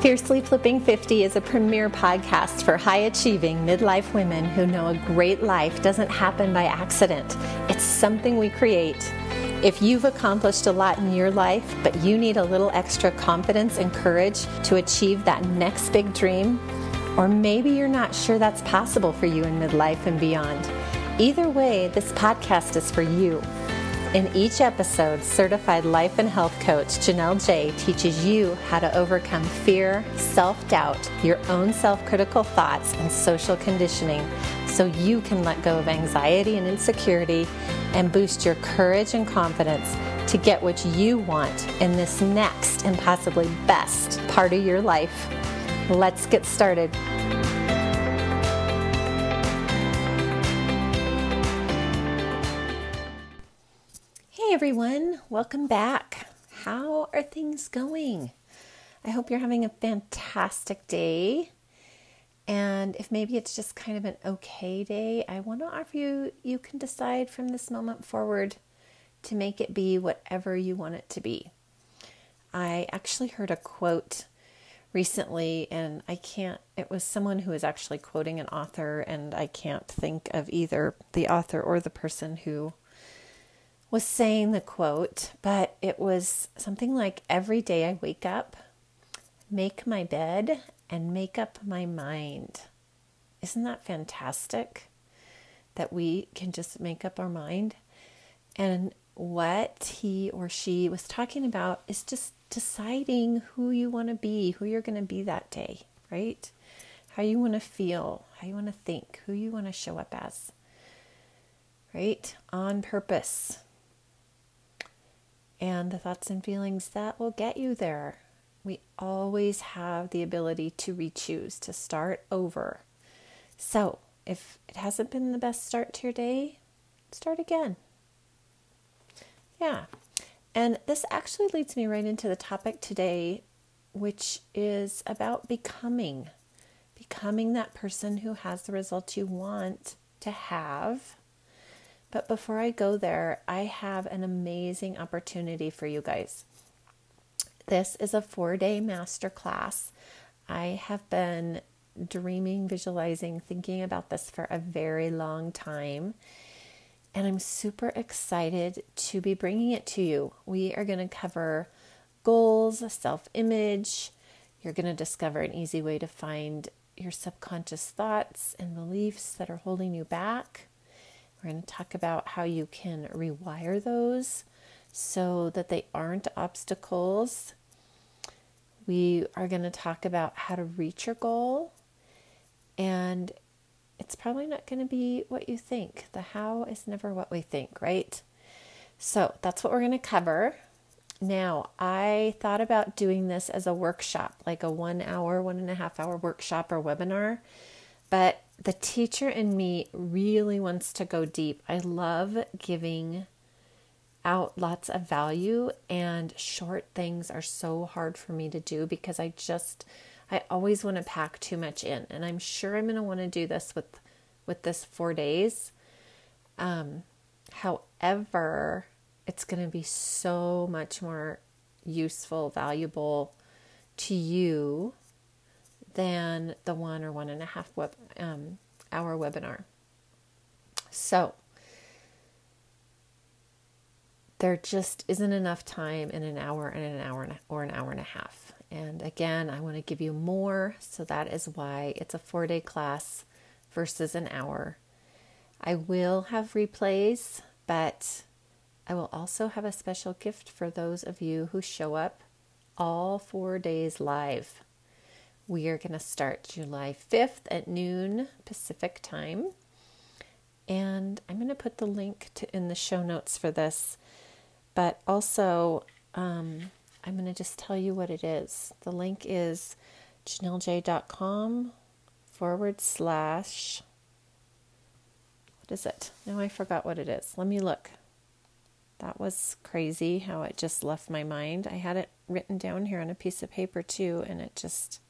Fiercely Flipping 50 is a premier podcast for high-achieving midlife women who know a great life doesn't happen by accident. It's something we create. If you've accomplished a lot in your life, but you need a little extra confidence and courage to achieve that next big dream, or maybe you're not sure that's possible for you in midlife and beyond, either way, this podcast is for you. In each episode, certified life and health coach Janelle J teaches you how to overcome fear, self-doubt, your own self-critical thoughts, and social conditioning so you can let go of anxiety and insecurity and boost your courage and confidence to get what you want in this next and possibly best part of your life. Let's get started. Hey everyone, welcome back. How are things going? I hope you're having a fantastic day. And if maybe it's just kind of an okay day, I want to offer you can decide from this moment forward to make it be whatever you want it to be. I actually heard a quote recently, and it was someone who was actually quoting an author, and I can't think of either the author or the person who was saying the quote, but it was something like, every day I wake up, make my bed, and make up my mind. Isn't that fantastic that we can just make up our mind? And what he or she was talking about is just deciding who you want to be, who you're going to be that day, right? How you want to feel, how you want to think, who you want to show up as, right? On purpose. And the thoughts and feelings that will get you there. We always have the ability to re-choose, to start over. So if it hasn't been the best start to your day, start again. Yeah. And this actually leads me right into the topic today, which is about becoming that person who has the results you want to have. But before I go there, I have an amazing opportunity for you guys. This is a 4-day masterclass. I have been dreaming, visualizing, thinking about this for a very long time. And I'm super excited to be bringing it to you. We are going to cover goals, self-image. You're going to discover an easy way to find your subconscious thoughts and beliefs that are holding you back. We're going to talk about how you can rewire those so that they aren't obstacles. We are going to talk about how to reach your goal. And it's probably not going to be what you think. The how is never what we think, right? So that's what we're going to cover. Now, I thought about doing this as a workshop, like a 1.5-hour workshop or webinar, but the teacher in me really wants to go deep. I love giving out lots of value, and short things are so hard for me to do because I always want to pack too much in, and I'm sure I'm going to want to do this with this 4 days. However, it's going to be so much more useful, valuable to you than the 1 or 1.5 hour webinar. So there just isn't enough time in an hour and a half. And again, I want to give you more, so that is why it's a 4-day class versus an hour. I will have replays, but I will also have a special gift for those of you who show up all 4 days live. We are going to start July 5th at noon Pacific time. And I'm going to put the link in the show notes for this. But also, I'm going to just tell you what it is. The link is JanelleJai.com / what is it? No, I forgot what it is. Let me look. That was crazy how it just left my mind. I had it written down here on a piece of paper too, and it just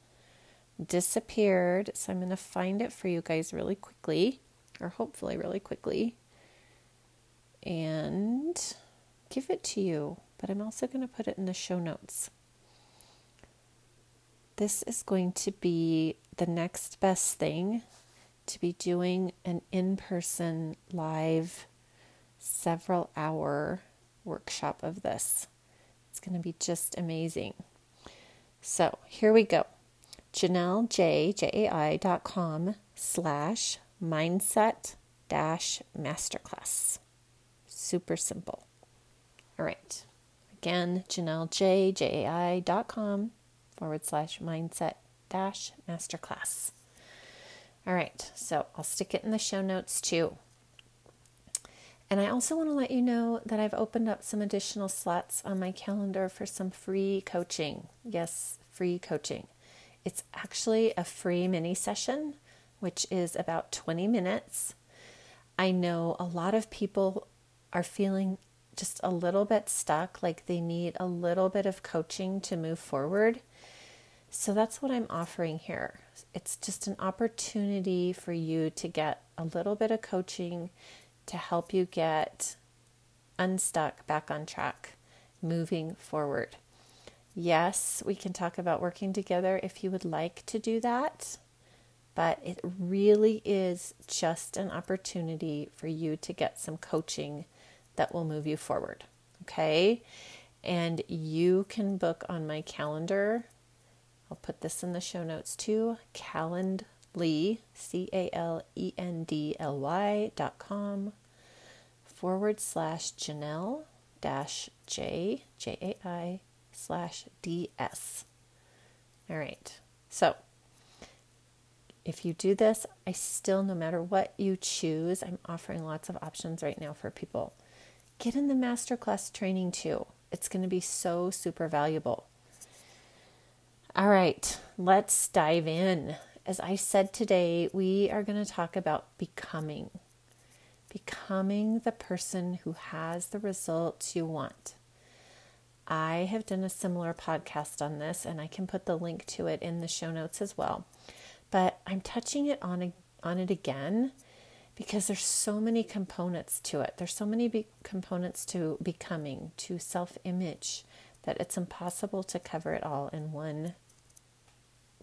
disappeared. So I'm going to find it for you guys really quickly, or hopefully really quickly, and give it to you. But I'm also going to put it in the show notes. This is going to be the next best thing, to be doing an in-person live several hour workshop of this. It's going to be just amazing. So here we go. JanelleJai.com/mindset-masterclass. Super simple. All right. Again, JanelleJai.com/mindset-masterclass. All right. So I'll stick it in the show notes too. And I also want to let you know that I've opened up some additional slots on my calendar for some free coaching. Yes, free coaching. It's actually a free mini session, which is about 20 minutes. I know a lot of people are feeling just a little bit stuck, like they need a little bit of coaching to move forward. So that's what I'm offering here. It's just an opportunity for you to get a little bit of coaching to help you get unstuck, back on track, moving forward. Yes, we can talk about working together if you would like to do that, but it really is just an opportunity for you to get some coaching that will move you forward, okay? And you can book on my calendar. I'll put this in the show notes too. Calendly, calendly.com/Janelle-J/DS. All right. So if you do this, I still, no matter what you choose, I'm offering lots of options right now for people. Get in the masterclass training too. It's going to be so super valuable. All right, let's dive in. As I said today, we are going to talk about becoming. Becoming the person who has the results you want. I have done a similar podcast on this, and I can put the link to it in the show notes as well. But I'm touching it on it again because there's so many components to it. There's so many components to becoming, to self-image, that it's impossible to cover it all in one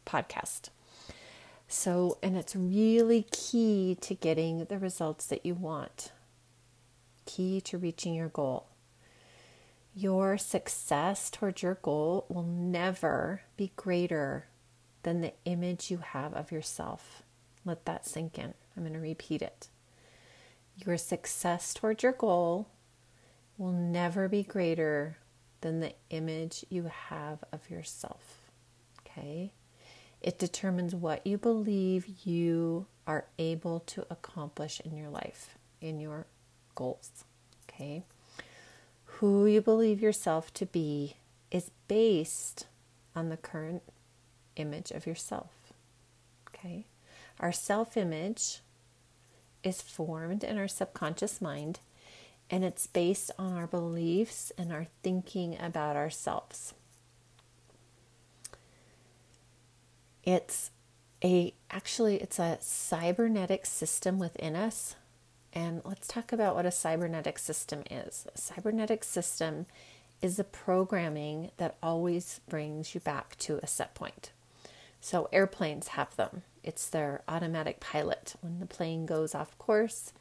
podcast. So, and it's really key to getting the results that you want. Key to reaching your goal. Your success towards your goal will never be greater than the image you have of yourself. Let that sink in. I'm going to repeat it. Your success towards your goal will never be greater than the image you have of yourself. Okay? It determines what you believe you are able to accomplish in your life, in your goals. Okay? Who you believe yourself to be is based on the current image of yourself, okay? Our self-image is formed in our subconscious mind, and it's based on our beliefs and our thinking about ourselves. It's a cybernetic system within us. And let's talk about what a cybernetic system is. A cybernetic system is the programming that always brings you back to a set point. So airplanes have them. It's their automatic pilot. When the plane goes off course,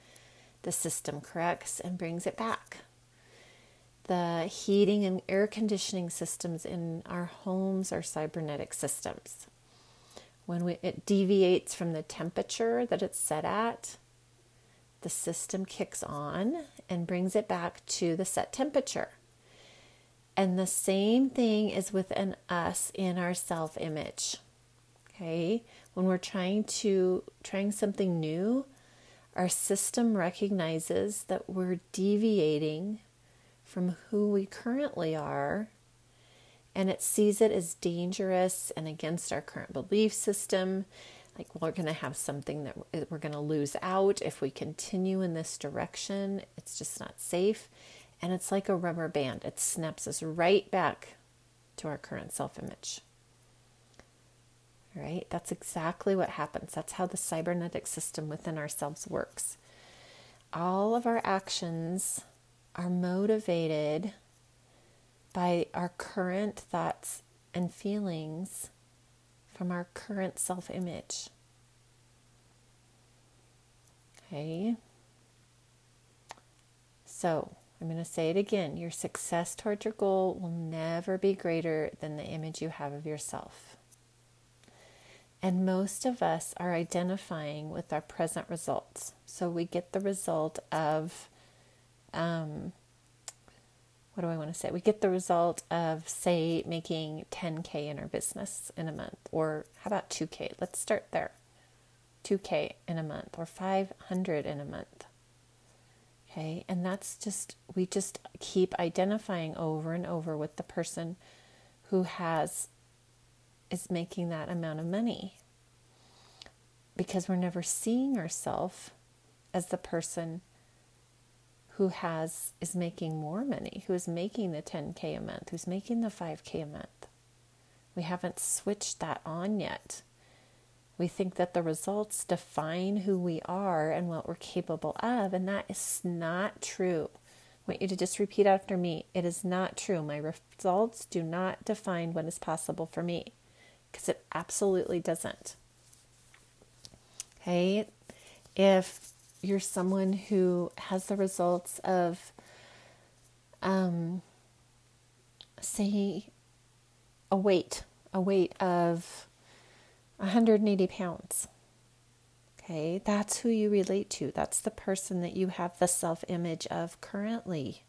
the system corrects and brings it back. The heating and air conditioning systems in our homes are cybernetic systems. When it deviates from the temperature that it's set at, the system kicks on and brings it back to the set temperature. And the same thing is within us in our self-image. Okay? When we're trying something new, our system recognizes that we're deviating from who we currently are, and it sees it as dangerous and against our current belief system. Like, we're going to have something that we're going to lose out if we continue in this direction. It's just not safe. And it's like a rubber band. It snaps us right back to our current self-image. All right? That's exactly what happens. That's how the cybernetic system within ourselves works. All of our actions are motivated by our current thoughts and feelings from our current self-image. Okay. So I'm going to say it again. Your success towards your goal will never be greater than the image you have of yourself. And most of us are identifying with our present results. So we get the result of, we get the result of, say, making $10,000 in our business in a month, or how about $2,000? Let's start there. $2,000 in a month, or $500 in a month. Okay, and that's just, we just keep identifying over and over with the person who is making that amount of money, because we're never seeing ourselves as the person who is making more money, who is making the $10,000 a month, who's making the $5,000 a month. We haven't switched that on yet. We think that the results define who we are and what we're capable of, and that is not true. I want you to just repeat after me. It is not true. My results do not define what is possible for me, because it absolutely doesn't. Okay? If you're someone who has the results of, say, a weight of 180 pounds. Okay, that's who you relate to. That's the person that you have the self-image of currently.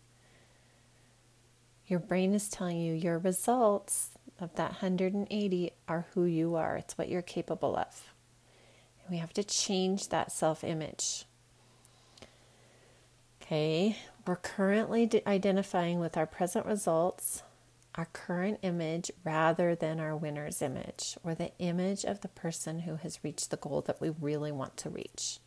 Your brain is telling you your results of that 180 are who you are. It's what you're capable of. And we have to change that self-image. Okay, we're currently identifying with our present results, our current image, rather than our winner's image, or the image of the person who has reached the goal that we really want to reach.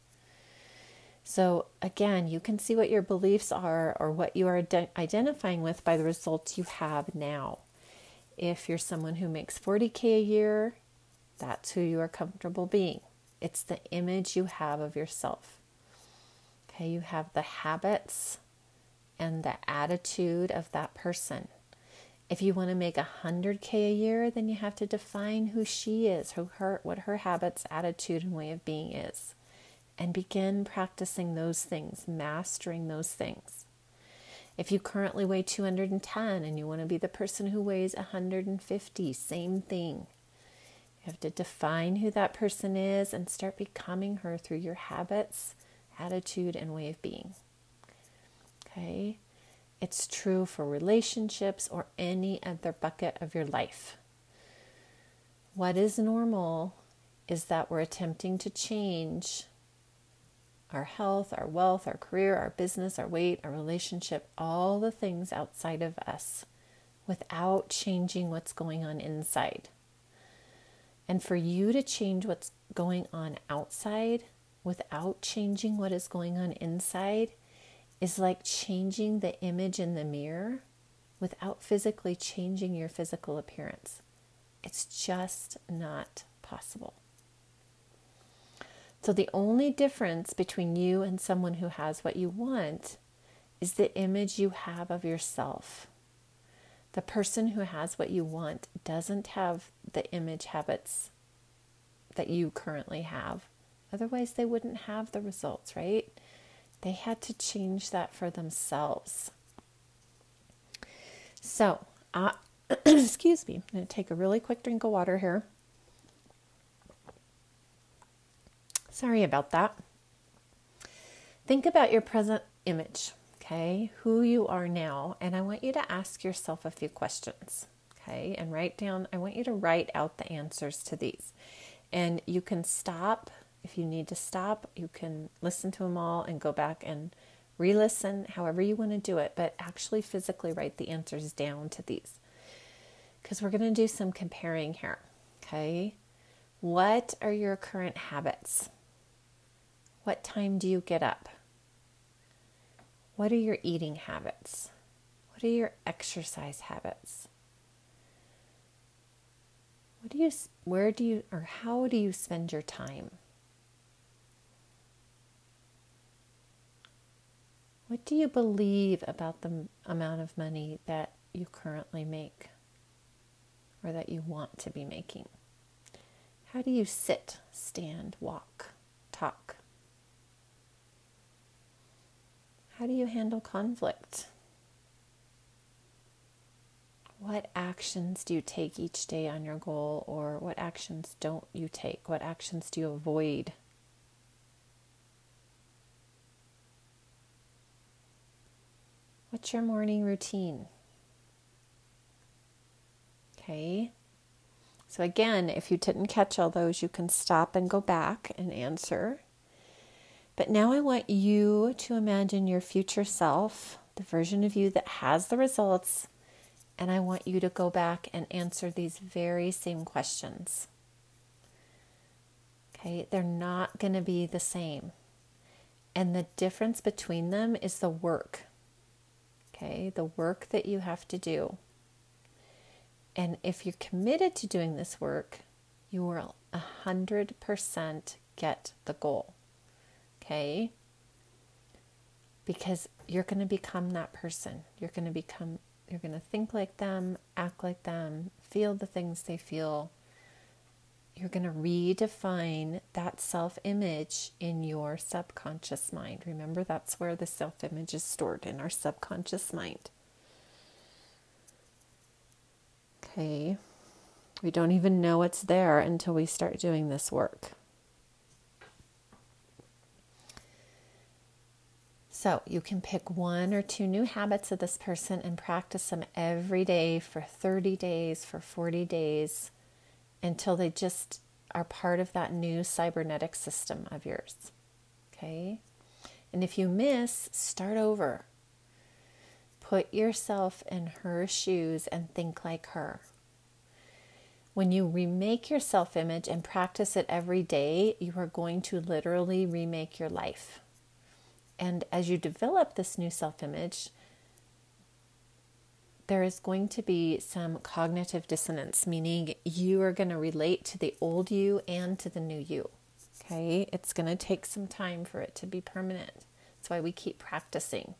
So again, you can see what your beliefs are or what you are identifying with by the results you have now. If you're someone who makes $40,000 a year, that's who you are comfortable being. It's the image you have of yourself. Okay, you have the habits and the attitude of that person. If you want to make $100,000 a year, then you have to define who she is, what her habits, attitude, and way of being is, and begin practicing those things, mastering those things. If you currently weigh 210 and you want to be the person who weighs 150, same thing. You have to define who that person is and start becoming her through your habits, attitude, and way of being. Okay? It's true for relationships or any other bucket of your life. What is normal is that we're attempting to change our health, our wealth, our career, our business, our weight, our relationship, all the things outside of us without changing what's going on inside. And for you to change what's going on outside without changing what is going on inside is like changing the image in the mirror without physically changing your physical appearance. It's just not possible. So the only difference between you and someone who has what you want is the image you have of yourself. The person who has what you want doesn't have the image habits that you currently have. Otherwise, they wouldn't have the results, right? They had to change that for themselves. So, excuse me, I'm going to take a really quick drink of water here. Sorry about that. Think about your present image, okay? Who you are now. And I want you to ask yourself a few questions, okay? And I want you to write out the answers to these. And you can stop. If you need to stop, you can listen to them all and go back and re-listen, however you want to do it, but actually physically write the answers down to these, because we're going to do some comparing here, okay? What are your current habits? What time do you get up? What are your eating habits? What are your exercise habits? How do you spend your time? What do you believe about the amount of money that you currently make or that you want to be making? How do you sit, stand, walk, talk? How do you handle conflict? What actions do you take each day on your goal, or what actions don't you take? What actions do you avoid? What's your morning routine? Okay. So again, if you didn't catch all those, you can stop and go back and answer. But now I want you to imagine your future self, the version of you that has the results, and I want you to go back and answer these very same questions. Okay, they're not going to be the same. And the difference between them is the work. Okay, the work that you have to do. And if you're committed to doing this work, you will 100% get the goal. Okay? Because you're going to become that person. You're going to think like them, act like them, feel the things they feel. You're going to redefine that self-image in your subconscious mind. Remember, that's where the self-image is stored, in our subconscious mind. Okay. We don't even know it's there until we start doing this work. So you can pick one or two new habits of this person and practice them every day for 30 days, for 40 days, until they just are part of that new cybernetic system of yours. Okay? And if you miss, start over. Put yourself in her shoes and think like her. When you remake your self-image and practice it every day, you are going to literally remake your life. And as you develop this new self-image, there is going to be some cognitive dissonance, meaning you are going to relate to the old you and to the new you. Okay? It's going to take some time for it to be permanent. That's why we keep practicing.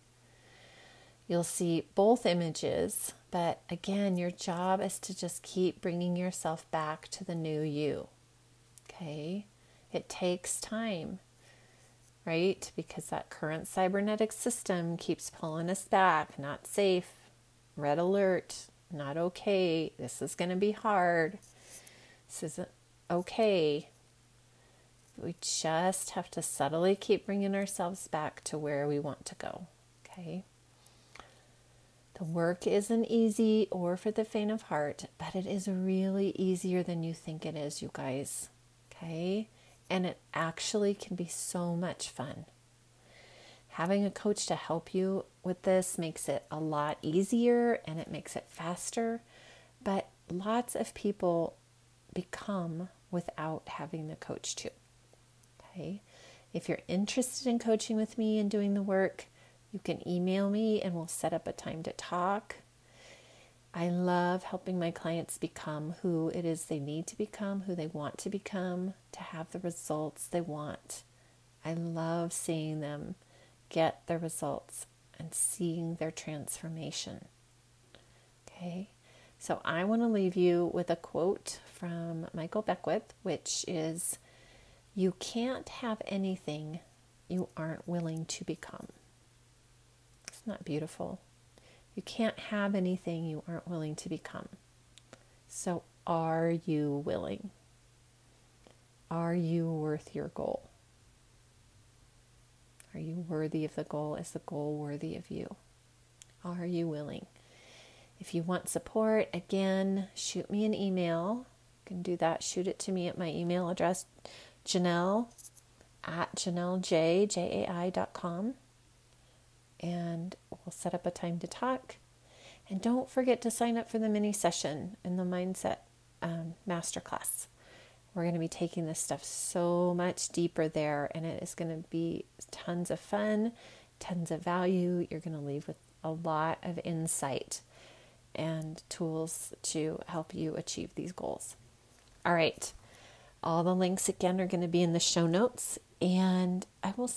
You'll see both images, but again, your job is to just keep bringing yourself back to the new you. Okay? It takes time. Right? Because that current cybernetic system keeps pulling us back. Not safe, red alert, not okay, this is going to be hard, this isn't okay. We just have to subtly keep bringing ourselves back to where we want to go. Okay? The work isn't easy or for the faint of heart, but it is really easier than you think it is, you guys. Okay? And it actually can be so much fun. Having a coach to help you with this makes it a lot easier and it makes it faster. But lots of people become without having the coach too. Okay? If you're interested in coaching with me and doing the work, you can email me and we'll set up a time to talk. I love helping my clients become who it is they need to become, who they want to become, to have the results they want. I love seeing them get their results and seeing their transformation. Okay, so I want to leave you with a quote from Michael Beckwith, which is, "You can't have anything you aren't willing to become." Isn't that beautiful? You can't have anything you aren't willing to become. So are you willing? Are you worth your goal? Are you worthy of the goal? Is the goal worthy of you? Are you willing? If you want support, again, shoot me an email. You can do that. Shoot it to me at my email address, Janelle@JanelleJai.com. And we'll set up a time to talk. And don't forget to sign up for the mini session in the Mindset Masterclass. We're going to be taking this stuff so much deeper there, and it is going to be tons of fun, tons of value. You're going to leave with a lot of insight and tools to help you achieve these goals. All right. All the links, again, are going to be in the show notes, and I will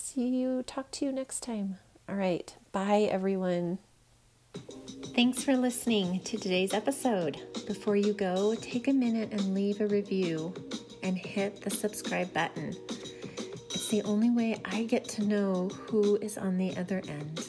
talk to you next time. All right. Bye, everyone. Thanks for listening to today's episode. Before you go, take a minute and leave a review. and hit the subscribe button. It's the only way I get to know who is on the other end.